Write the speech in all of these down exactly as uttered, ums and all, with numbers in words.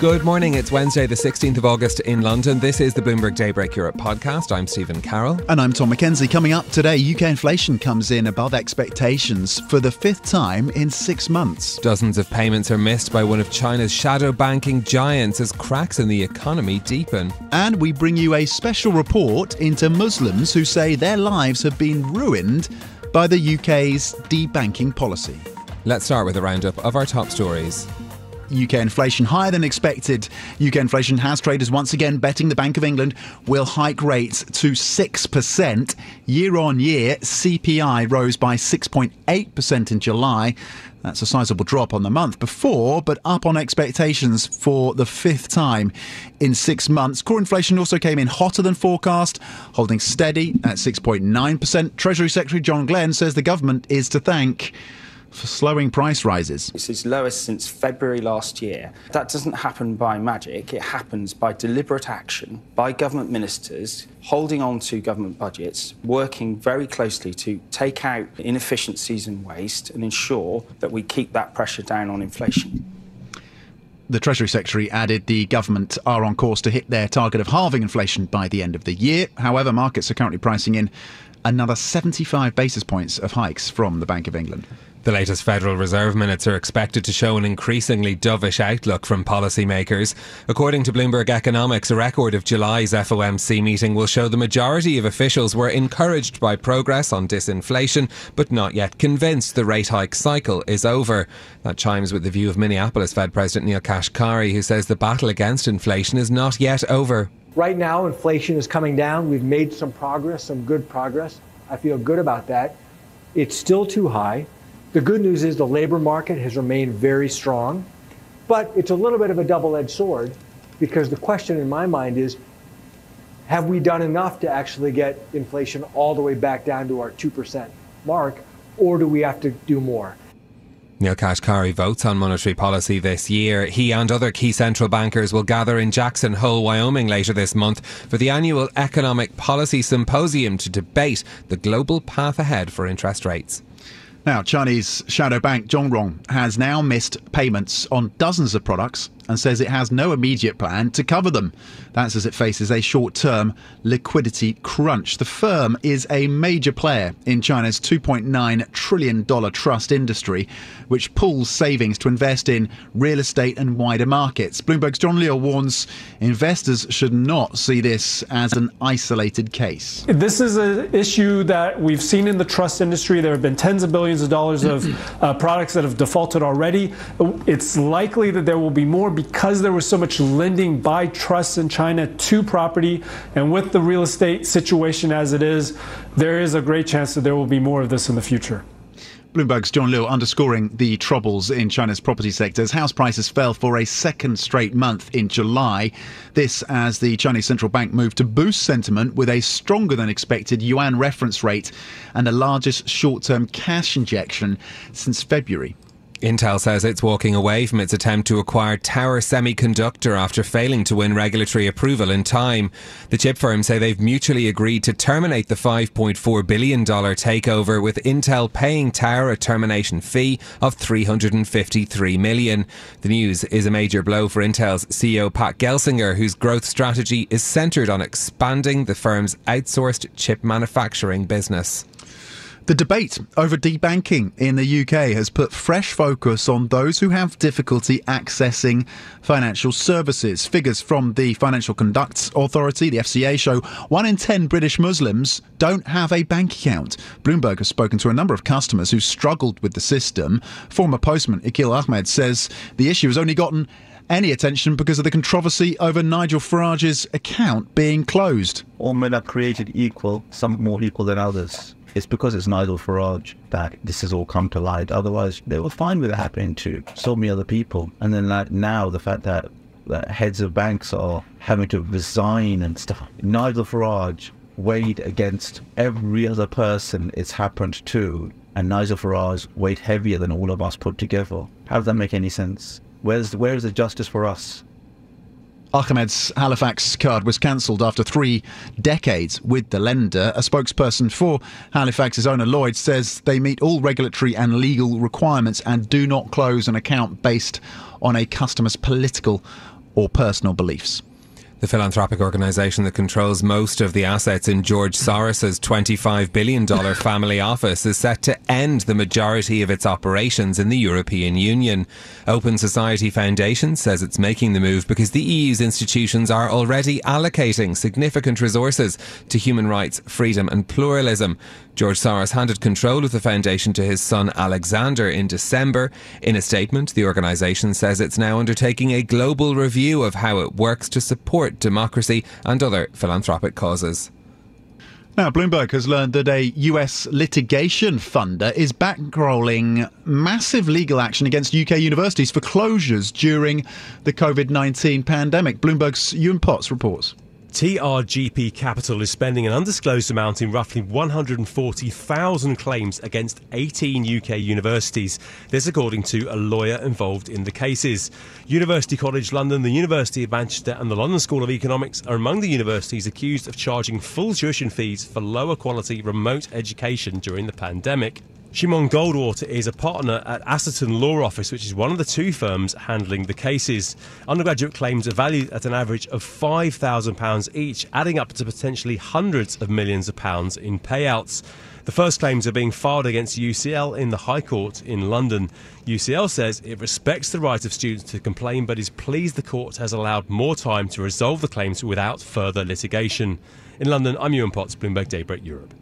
Good morning. It's Wednesday, the sixteenth of August in London. This is the Bloomberg Daybreak Europe podcast. I'm Stephen Carroll. And I'm Tom McKenzie. Coming up today, U K inflation comes in above expectations for the fifth time in six months. Dozens of payments are missed by one of China's shadow banking giants as cracks in the economy deepen. And we bring you a special report into Muslims who say their lives have been ruined by the U K's debanking policy. Let's start with a roundup of our top stories. U K inflation higher than expected. U K inflation has traders once again betting the Bank of England will hike rates to six percent. Year on year, C P I rose by six point eight percent in July. That's a sizable drop on the month before, but up on expectations for the fifth time in six months. Core inflation also came in hotter than forecast, holding steady at six point nine percent. Treasury Secretary John Glenn says the government is to thank for slowing price rises. This is lowest since February last year. That doesn't happen by magic. It happens by deliberate action by government ministers holding on to government budgets, working very closely to take out inefficiencies and waste and ensure that we keep that pressure down on inflation. The Treasury Secretary added the government are on course to hit their target of halving inflation by the end of the year. However, markets are currently pricing in another seventy-five basis points of hikes from the Bank of England. The latest Federal Reserve minutes are expected to show an increasingly dovish outlook from policymakers. According to Bloomberg Economics, a record of July's F O M C meeting will show the majority of officials were encouraged by progress on disinflation, but not yet convinced the rate hike cycle is over. That chimes with the view of Minneapolis Fed President Neil Kashkari, who says the battle against inflation is not yet over. Right now, inflation is coming down. We've made some progress, some good progress. I feel good about that. It's still too high. The good news is the labor market has remained very strong, but it's a little bit of a double-edged sword because the question in my mind is, have we done enough to actually get inflation all the way back down to our two percent mark, or do we have to do more? Neil Kashkari votes on monetary policy this year. He and other key central bankers will gather in Jackson Hole, Wyoming later this month for the annual Economic Policy Symposium to debate the global path ahead for interest rates. Now, Chinese shadow bank Zhongrong has now missed payments on dozens of products and says it has no immediate plan to cover them. That's as it faces a short-term liquidity crunch. The firm is a major player in China's two point nine trillion dollars trust industry, which pools savings to invest in real estate and wider markets. Bloomberg's John Liu warns investors should not see this as an isolated case. This is an issue that we've seen in the trust industry. There have been tens of billions of dollars of uh, products that have defaulted already. It's likely that there will be more because there was so much lending by trusts in China to property, and with the real estate situation as it is, there is a great chance that there will be more of this in the future. Bloomberg's John Liu underscoring the troubles in China's property sectors. House prices fell for a second straight month in July. This as the Chinese central bank moved to boost sentiment with a stronger than expected yuan reference rate and the largest short-term cash injection since February. Intel says it's walking away from its attempt to acquire Tower Semiconductor after failing to win regulatory approval in time. The chip firm say they've mutually agreed to terminate the five point four billion dollars takeover, with Intel paying Tower a termination fee of three hundred fifty-three million dollars. The news is a major blow for Intel's C E O Pat Gelsinger, whose growth strategy is centred on expanding the firm's outsourced chip manufacturing business. The debate over debanking in the U K has put fresh focus on those who have difficulty accessing financial services. Figures from the Financial Conduct Authority, the F C A, show one in ten British Muslims don't have a bank account. Bloomberg has spoken to a number of customers who struggled with the system. Former postman Akil Ahmed says the issue has only gotten any attention because of the controversy over Nigel Farage's account being closed. All men are created equal, some more equal than others. It's because it's Nigel Farage that this has all come to light. Otherwise, they were fine with it happening to so many other people. And then like now, the fact that, that heads of banks are having to resign and stuff. Nigel Farage weighed against every other person it's happened to, and Nigel Farage weighed heavier than all of us put together. How does that make any sense? Where's, where is the justice for us? Ahmed's Halifax card was cancelled after three decades with the lender. A spokesperson for Halifax's owner, Lloyd, says they meet all regulatory and legal requirements and do not close an account based on a customer's political or personal beliefs. The philanthropic organisation that controls most of the assets in George Soros's twenty-five billion dollars family office is set to end the majority of its operations in the European Union. Open Society Foundations says it's making the move because the E U's institutions are already allocating significant resources to human rights, freedom and pluralism. George Soros handed control of the foundation to his son Alexander in December. In a statement, the organisation says it's now undertaking a global review of how it works to support democracy and other philanthropic causes. Now, Bloomberg has learned that a U S litigation funder is bankrolling massive legal action against U K universities for closures during the COVID nineteen pandemic. Bloomberg's Ewan Potts reports. T R G P Capital is spending an undisclosed amount in roughly one hundred forty thousand claims against eighteen U K universities. This according to a lawyer involved in the cases. University College London, the University of Manchester and the London School of Economics are among the universities accused of charging full tuition fees for lower quality remote education during the pandemic. Shimon Goldwater is a partner at Asserton Law Office, which is one of the two firms handling the cases. Undergraduate claims are valued at an average of five thousand pounds each, adding up to potentially hundreds of millions of pounds in payouts. The first claims are being filed against U C L in the High Court in London. U C L says it respects the right of students to complain, but is pleased the court has allowed more time to resolve the claims without further litigation. In London, I'm Ewan Potts, Bloomberg Daybreak Europe.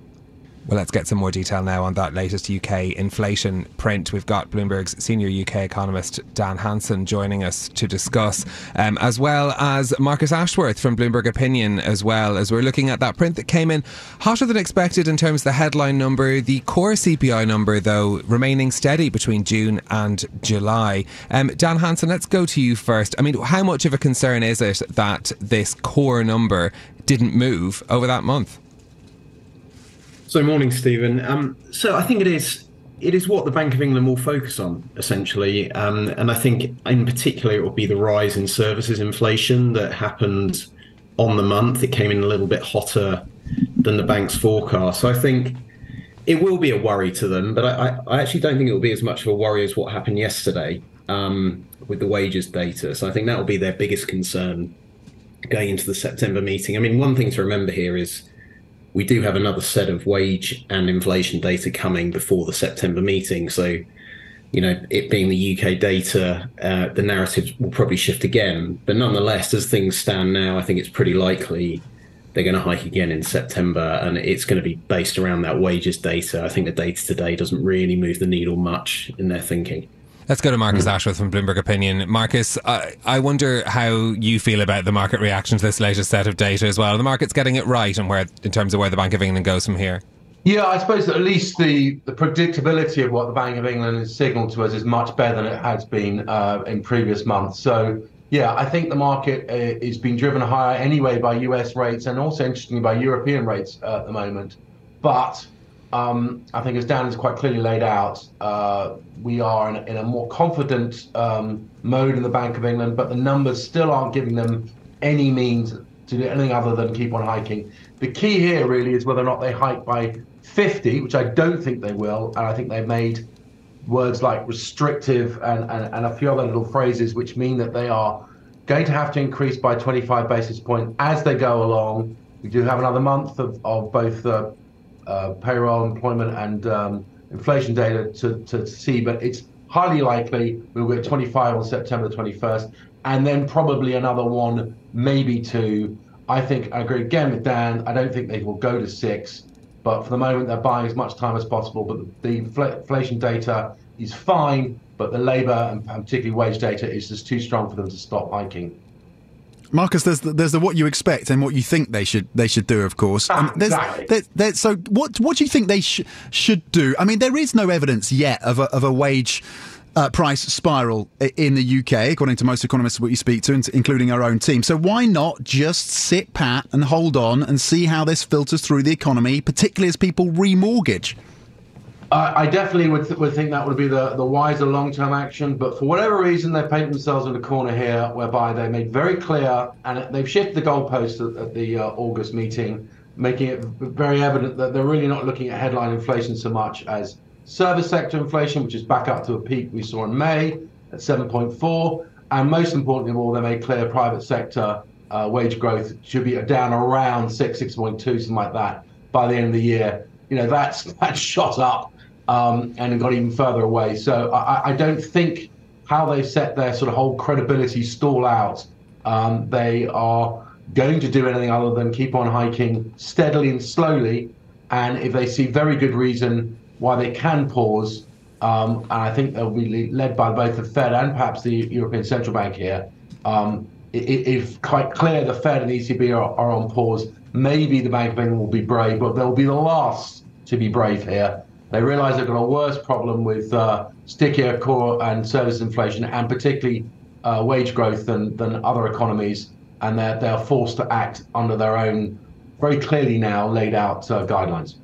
Well, let's get some more detail now on that latest U K inflation print. We've got Bloomberg's senior U K economist Dan Hanson joining us to discuss, um, as well as Marcus Ashworth from Bloomberg Opinion, as well as we're looking at that print that came in hotter than expected in terms of the headline number. The core C P I number, though, remaining steady between June and July. Um, Dan Hanson, let's go to you first. I mean, how much of a concern is it that this core number didn't move over that month? So morning, Stephen. Um, so I think it is it is what the Bank of England will focus on, essentially. Um, and I think in particular, it will be the rise in services inflation that happened on the month. It came in a little bit hotter than the bank's forecast. So I think it will be a worry to them, but I, I actually don't think it will be as much of a worry as what happened yesterday um, with the wages data. So I think that will be their biggest concern going into the September meeting. I mean, one thing to remember here is we do have another set of wage and inflation data coming before the September meeting. So, you know, it being the U K data, uh, the narrative will probably shift again. But nonetheless, as things stand now, I think it's pretty likely they're going to hike again in September. And it's going to be based around that wages data. I think the data today doesn't really move the needle much in their thinking. Let's go to Marcus Ashworth from Bloomberg Opinion. Marcus, I, I wonder how you feel about the market reaction to this latest set of data as well. The market's getting it right and where, in terms of where the Bank of England goes from here. Yeah, I suppose that at least the, the predictability of what the Bank of England has signalled to us is much better than it has been uh, in previous months. So, yeah, I think the market uh, is being driven higher anyway by U S rates and also, interestingly, by European rates uh, at the moment. But Um, I think, as Dan has quite clearly laid out, uh, we are in, in a more confident um, mode in the Bank of England, but the numbers still aren't giving them any means to do anything other than keep on hiking. The key here really is whether or not they hike by fifty, which I don't think they will, and I think they've made words like restrictive and, and, and a few other little phrases which mean that they are going to have to increase by twenty-five basis points as they go along. We do have another month of, of both the Uh, uh, payroll, employment, and um, inflation data to, to see, but it's highly likely we'll get twenty-five on September the twenty-first, and then probably another one, maybe two. I think I agree again with Dan. I don't think they will go to six, but for the moment they're buying as much time as possible. But the inflation data is fine, but the labour and particularly wage data is just too strong for them to stop hiking. Marcus, there's the, there's the what you expect and what you think they should they should do, of course. Ah, there's, exactly. There, there, so what what do you think they sh- should do? I mean, there is no evidence yet of a, of a wage uh, price spiral in the U K, according to most economists we speak to, including our own team. So why not just sit pat and hold on and see how this filters through the economy, particularly as people remortgage? Uh, I definitely would, th- would think that would be the, the wiser long-term action, but for whatever reason, they paint themselves in a corner here, whereby they made very clear, and they've shifted the goalposts at, at the uh, August meeting, making it very evident that they're really not looking at headline inflation so much as service sector inflation, which is back up to a peak we saw in May at seven point four, and most importantly of all, they made clear private sector uh, wage growth should be down around six, six point two, something like that, by the end of the year. You know, that's that shot up. Um, and it got even further away. So I, I don't think how they set their sort of whole credibility stall out. Um, they are going to do anything other than keep on hiking steadily and slowly. And if they see very good reason why they can pause, um, and I think they'll be led by both the Fed and perhaps the European Central Bank here. Um, if it, quite clear the Fed and E C B are, are on pause, maybe the Bank of England will be brave, but they'll be the last to be brave here. They realise they've got a worse problem with uh, stickier core and service inflation and particularly uh, wage growth than, than other economies, and they're, they're forced to act under their own very clearly now laid out uh, guidelines.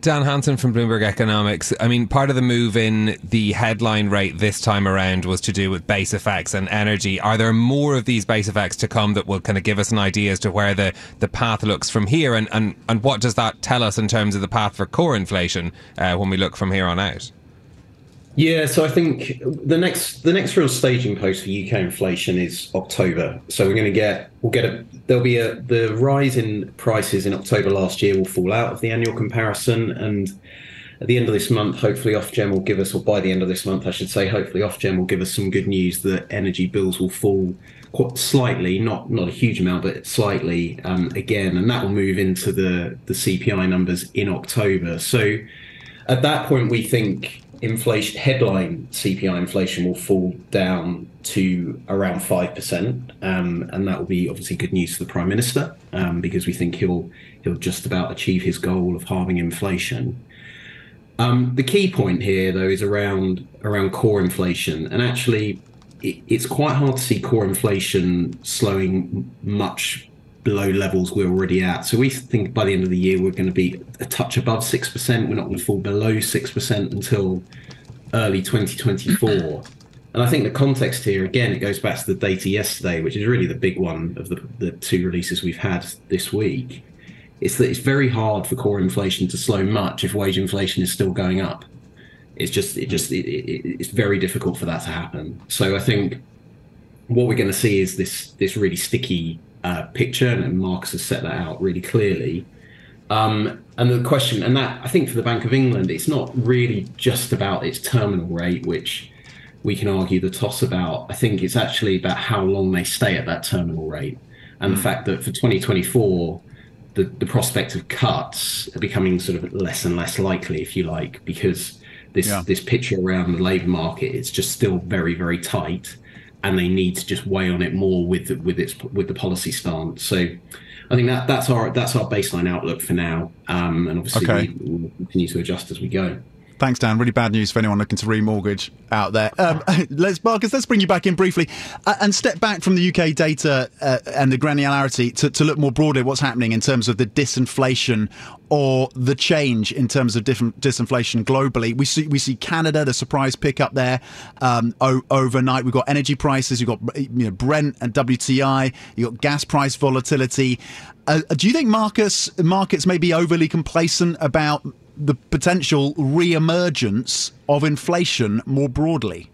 Dan Hanson from Bloomberg Economics. I mean, part of the move in the headline rate this time around was to do with base effects and energy. Are there more of these base effects to come that will kind of give us an idea as to where the, the path looks from here? And, and, and what does that tell us in terms of the path for core inflation uh, when we look from here on out? Yeah, so I think the next the next real staging post for U K inflation is October. So we're going to get we'll get a there'll be a the rise in prices in October last year will fall out of the annual comparison, and at the end of this month, hopefully Ofgem will give us, or by the end of this month, I should say, hopefully Ofgem will give us some good news that energy bills will fall quite slightly, not not a huge amount, but slightly um, again, and that will move into the the C P I numbers in October. So at that point, we think. Inflation headline C P I inflation will fall down to around five percent, um, and that will be obviously good news for the Prime Minister, um, because we think he'll he'll just about achieve his goal of halving inflation. Um, the key point here, though, is around around core inflation, and actually it, it's quite hard to see core inflation slowing much below levels we're already at. So we think by the end of the year, we're going to be a touch above six percent. We're not going to fall below six percent until early twenty twenty-four. And I think the context here, again, it goes back to the data yesterday, which is really the big one of the, the two releases we've had this week. It's that it's very hard for core inflation to slow much if wage inflation is still going up. It's just, it just, it, it, it's very difficult for that to happen. So I think what we're going to see is this, this really sticky Uh, picture, and Marcus has set that out really clearly. Um, and the question, and that I think for the Bank of England, it's not really just about its terminal rate, which we can argue the toss about. I think it's actually about how long they stay at that terminal rate, and mm. the fact that for twenty twenty-four, the, the prospect of cuts are becoming sort of less and less likely, if you like, because this yeah. this picture around the labour market, it's just still very, very tight. And they need to just weigh on it more with the, with its with the policy stance. So, I think that that's our that's our baseline outlook for now. Um, and obviously, okay. we, we'll continue to adjust as we go. Thanks, Dan. Really bad news for anyone looking to remortgage out there. Um, let's, Marcus, let's bring you back in briefly uh, and step back from the U K data uh, and the granularity to, to look more broadly at what's happening in terms of the disinflation or the change in terms of different disinflation globally. We see we see Canada, the surprise pick up there um, o- overnight. We've got energy prices, you've got you know, Brent and W T I, you've got gas price volatility. Uh, do you think, Marcus, markets may be overly complacent about the potential re-emergence of inflation more broadly?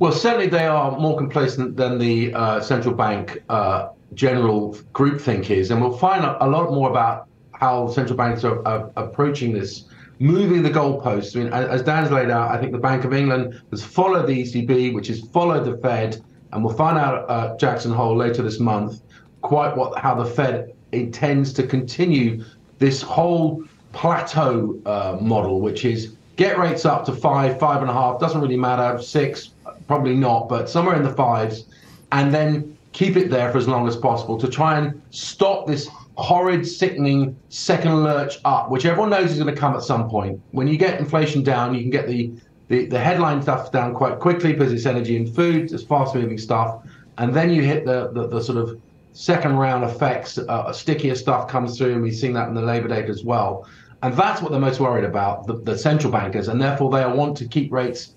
Well, certainly they are more complacent than the uh, central bank uh, general groupthink is. And we'll find out a lot more about how central banks are, are approaching this, moving the goalposts. I mean, as Dan's laid out, I think the Bank of England has followed the E C B, which has followed the Fed, and we'll find out at uh, Jackson Hole later this month quite what how the Fed intends to continue this whole plateau uh, model, which is get rates up to five, five and a half, doesn't really matter, six, probably not, but somewhere in the fives, and then keep it there for as long as possible to try and stop this horrid, sickening second lurch up, which everyone knows is going to come at some point. When you get inflation down, you can get the, the, the headline stuff down quite quickly because it's energy and food, it's fast-moving stuff, and then you hit the, the, the sort of second-round effects, uh, stickier stuff comes through, and we've seen that in the Labour data as well. And that's what they're most worried about, the, the central bankers, and therefore they want to keep rates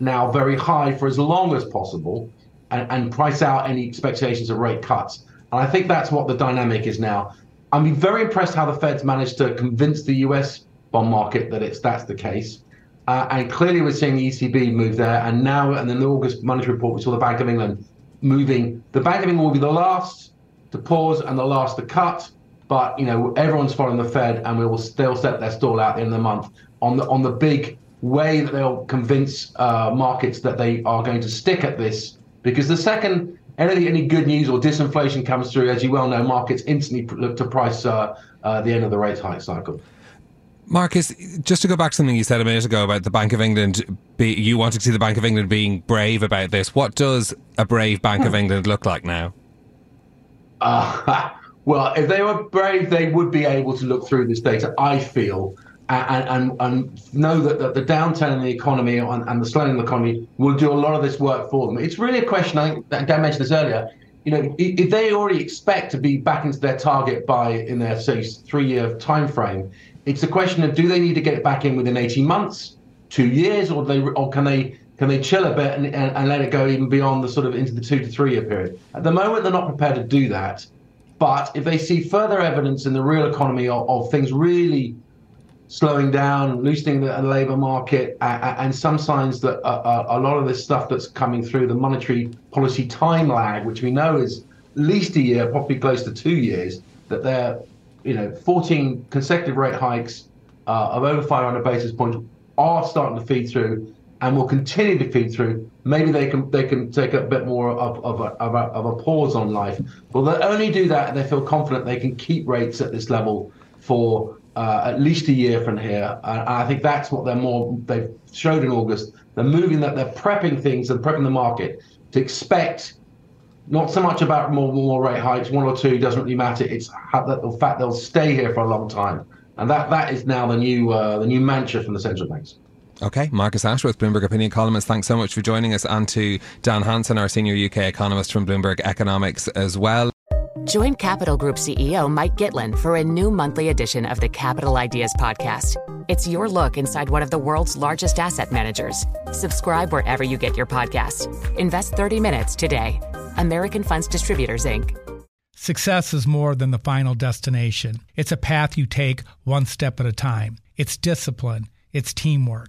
now very high for as long as possible and, and price out any expectations of rate cuts. And I think that's what the dynamic is now. I'm very impressed how the Fed's managed to convince the U S bond market that it's that's the case. Uh, and clearly we're seeing the E C B move there. And now, and then the August monetary report, we saw the Bank of England moving. The Bank of England will be the last to pause and the last to cut. But, you know, everyone's following the Fed, and we will still set their stall out at the end of the month on the, on the big way that they'll convince uh, markets that they are going to stick at this. Because the second anything, any good news or disinflation comes through, as you well know, markets instantly look to price uh, uh, the end of the rate hike cycle. Marcus, just to go back to something you said a minute ago about the Bank of England, be, you wanted to see the Bank of England being brave about this. What does a brave Bank of England look like now? Uh, well, if they were brave, they would be able to look through this data, I feel, and, and, and know that, that the downturn in the economy and, and the slowing of the economy will do a lot of this work for them. It's really a question, I think, Dan mentioned this earlier, you know, if they already expect to be back into their target by, in their, say, three-year time frame, it's a question of do they need to get back in within eighteen months, two years, or they, or can they can they chill a bit and, and, and let it go even beyond the sort of into the two to three-year period? At the moment, they're not prepared to do that. But if they see further evidence in the real economy of, of things really slowing down, loosening the labour market, uh, and some signs that uh, uh, a lot of this stuff that's coming through the monetary policy time lag, which we know is at least a year, probably close to two years, that they're, you know, fourteen consecutive rate hikes uh, of over five hundred basis points are starting to feed through and will continue to feed through. Maybe they can they can take a bit more of, of, a, of, a, of a pause on life. Well, they only do that if they feel confident they can keep rates at this level for Uh, at least a year from here, and I think that's what they're more they've showed in August. They're moving that they're prepping things and prepping the market to expect not so much about more more rate hikes, one or two doesn't really matter. It's the fact they'll stay here for a long time, and that that is now the new uh, the new mantra from the central banks. Okay, Marcus Ashworth, Bloomberg Opinion columnist, thanks so much for joining us, and to Dan Hanson, our senior U K economist from Bloomberg Economics as well. Join Capital Group C E O Mike Gitlin for a new monthly edition of the Capital Ideas Podcast. It's your look inside one of the world's largest asset managers. Subscribe wherever you get your podcasts. Invest thirty minutes today. American Funds Distributors, Incorporated. Success is more than the final destination. It's a path you take one step at a time. It's discipline. It's teamwork.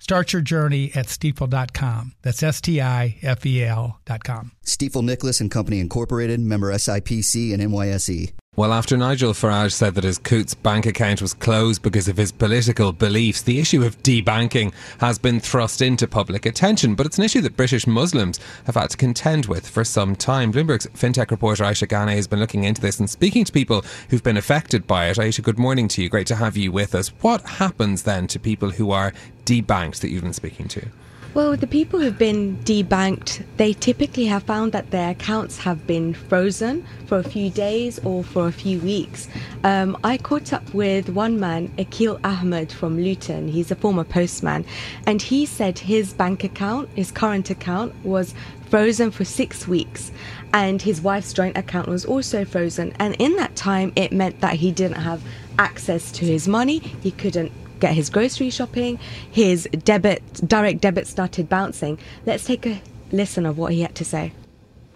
Start your journey at Stiefel dot com. That's S T I F E L dot com. Stiefel Nicholas and Company Incorporated, member S I P C and N Y S E. Well, after Nigel Farage said that his Coutts bank account was closed because of his political beliefs, the issue of debanking has been thrust into public attention. But it's an issue that British Muslims have had to contend with for some time. Bloomberg's fintech reporter Aisha Ghane has been looking into this and speaking to people who've been affected by it. Aisha, good morning to you. Great to have you with us. What happens then to people who are debanked that you've been speaking to? Well, the people who've been debanked, they typically have found that their accounts have been frozen for a few days or for a few weeks. Um, I caught up with one man, Akil Ahmed from Luton. He's a former postman, and he said his bank account, his current account, was frozen for six weeks, and his wife's joint account was also frozen. And in that time, it meant that he didn't have access to his money. He couldn't get his grocery shopping. His debit, direct debit started bouncing. Let's take a listen of what he had to say.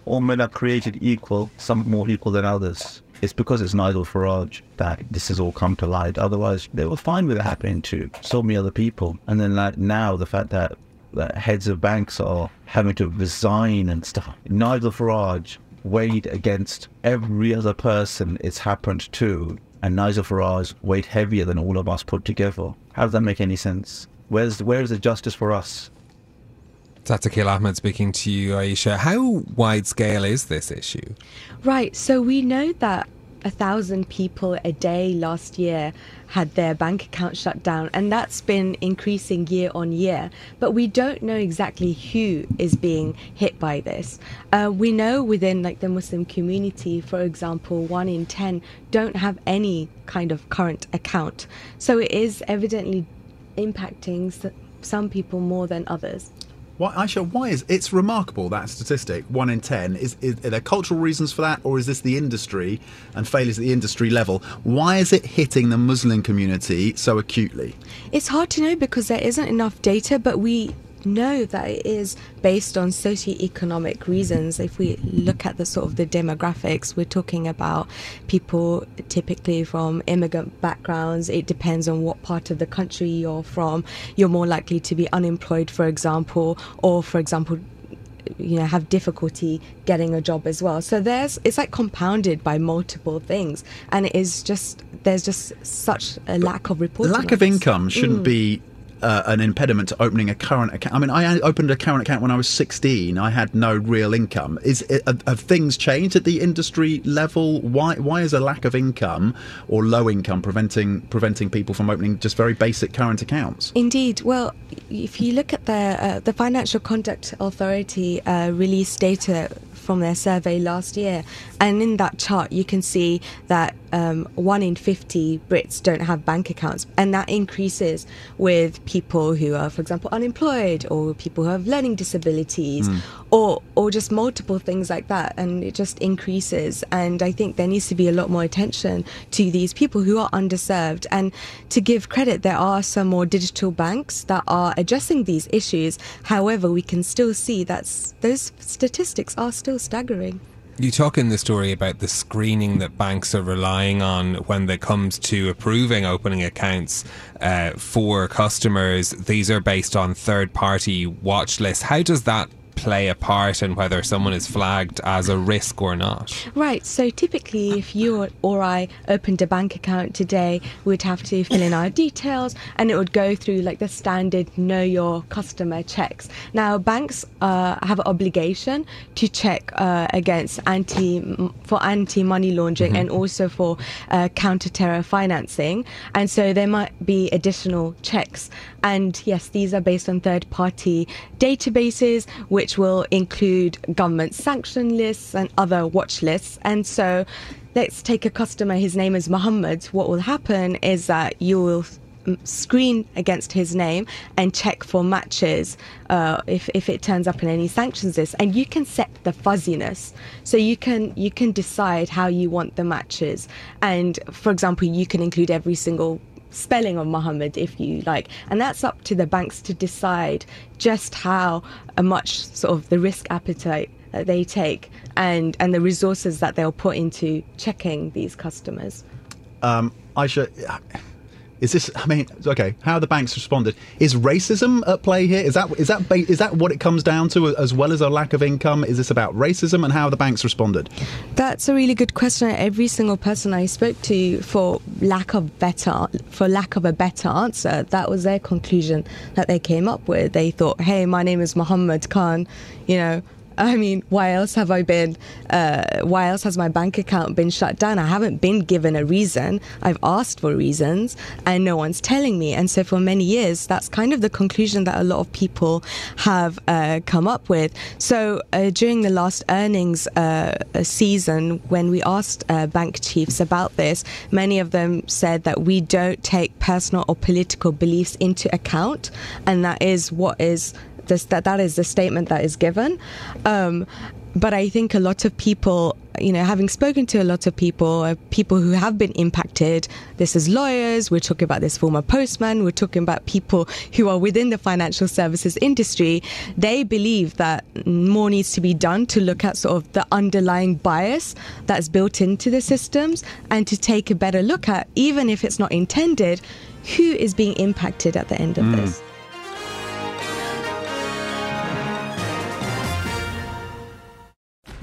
All men are created equal, some more equal than others. It's because it's Nigel Farage that this has all come to light. Otherwise, they were fine with it happening to so many other people. And then like now, the fact that, that heads of banks are having to resign and stuff. Nigel Farage weighed against every other person it's happened to, and Nigel Farage weighed heavier than all of us put together. How does that make any sense? Where's, where's the justice for us? That's Akil Ahmed speaking to you, Aisha. How wide-scale is this issue? Right, so we know that a thousand people a day last year had their bank account shut down, and that's been increasing year on year. But we don't know exactly who is being hit by this. Uh, we know within like the Muslim community, for example, one in ten don't have any kind of current account. So it is evidently impacting some people more than others. Why, Aisha, why is it's remarkable, that statistic, one in ten? Is, is, are there cultural reasons for that, or is this the industry and failures at the industry level? Why is it hitting the Muslim community so acutely? It's hard to know because there isn't enough data, but we know that it is based on socioeconomic reasons. If we look at the sort of the demographics, we're talking about people typically from immigrant backgrounds. It depends on what part of the country you're from. You're more likely to be unemployed, for example, or for example, you know, have difficulty getting a job as well. So there's, it's like compounded by multiple things, and it is just, there's just such a lack of reporting. Lack of income shouldn't mm. be Uh, an impediment to opening a current account. I mean, I opened a current account when I was sixteen. I had no real income. Is have, have things changed at the industry level? Why why is a lack of income or low income preventing preventing people from opening just very basic current accounts? Indeed. Well, if you look at the uh, the Financial Conduct Authority uh, released data from their survey last year, and in that chart you can see that um, one in fifty Brits don't have bank accounts, and that increases with people who are, for example, unemployed, or people who have learning disabilities, mm. or or just multiple things like that, and it just increases. And I think there needs to be a lot more attention to these people who are underserved. And to give credit, there are some more digital banks that are addressing these issues. However, we can still see that those statistics are still staggering. You talk in the story about the screening that banks are relying on when it comes to approving opening accounts uh, for customers. These are based on third-party watch lists. How does that play a part in whether someone is flagged as a risk or not? Right, so typically if you or I opened a bank account today, we'd have to fill in our details, and it would go through like the standard know your customer checks. Now banks uh, have an obligation to check uh, against anti for anti-money laundering mm-hmm. and also for uh, counter-terror financing, and so there might be additional checks. And yes, these are based on third-party databases, which which will include government sanction lists and other watch lists. And so let's take a customer, his name is Mohammed. What will happen is that you will screen against his name and check for matches uh, if, if it turns up in any sanctions list. And you can set the fuzziness. So you can, you can decide how you want the matches. And for example, you can include every single spelling of Mohammed if you like, and that's up to the banks to decide just how much sort of the risk appetite that they take and and the resources that they'll put into checking these customers. um Aisha, is this, I mean, okay, how the banks responded, is racism at play here? Is that is that is that what it comes down to, as well as a lack of income? Is this about racism and how the banks responded? That's a really good question. Every single person I spoke to, for lack of better, for lack of a better answer, that was their conclusion that they came up with. They thought, hey, my name is Mohammed Khan, you know, I mean, why else have I been, uh, why else has my bank account been shut down? I haven't been given a reason. I've asked for reasons and no one's telling me. And so for many years, that's kind of the conclusion that a lot of people have uh, come up with. So uh, during the last earnings uh, season, when we asked uh, bank chiefs about this, many of them said that we don't take personal or political beliefs into account. And that is what is This, that that is the statement that is given. Um, but I think a lot of people, you know, having spoken to a lot of people, uh, people who have been impacted, this is lawyers, we're talking about this former postman, we're talking about people who are within the financial services industry, they believe that more needs to be done to look at sort of the underlying bias that's built into the systems and to take a better look at, even if it's not intended, who is being impacted at the end of mm. this.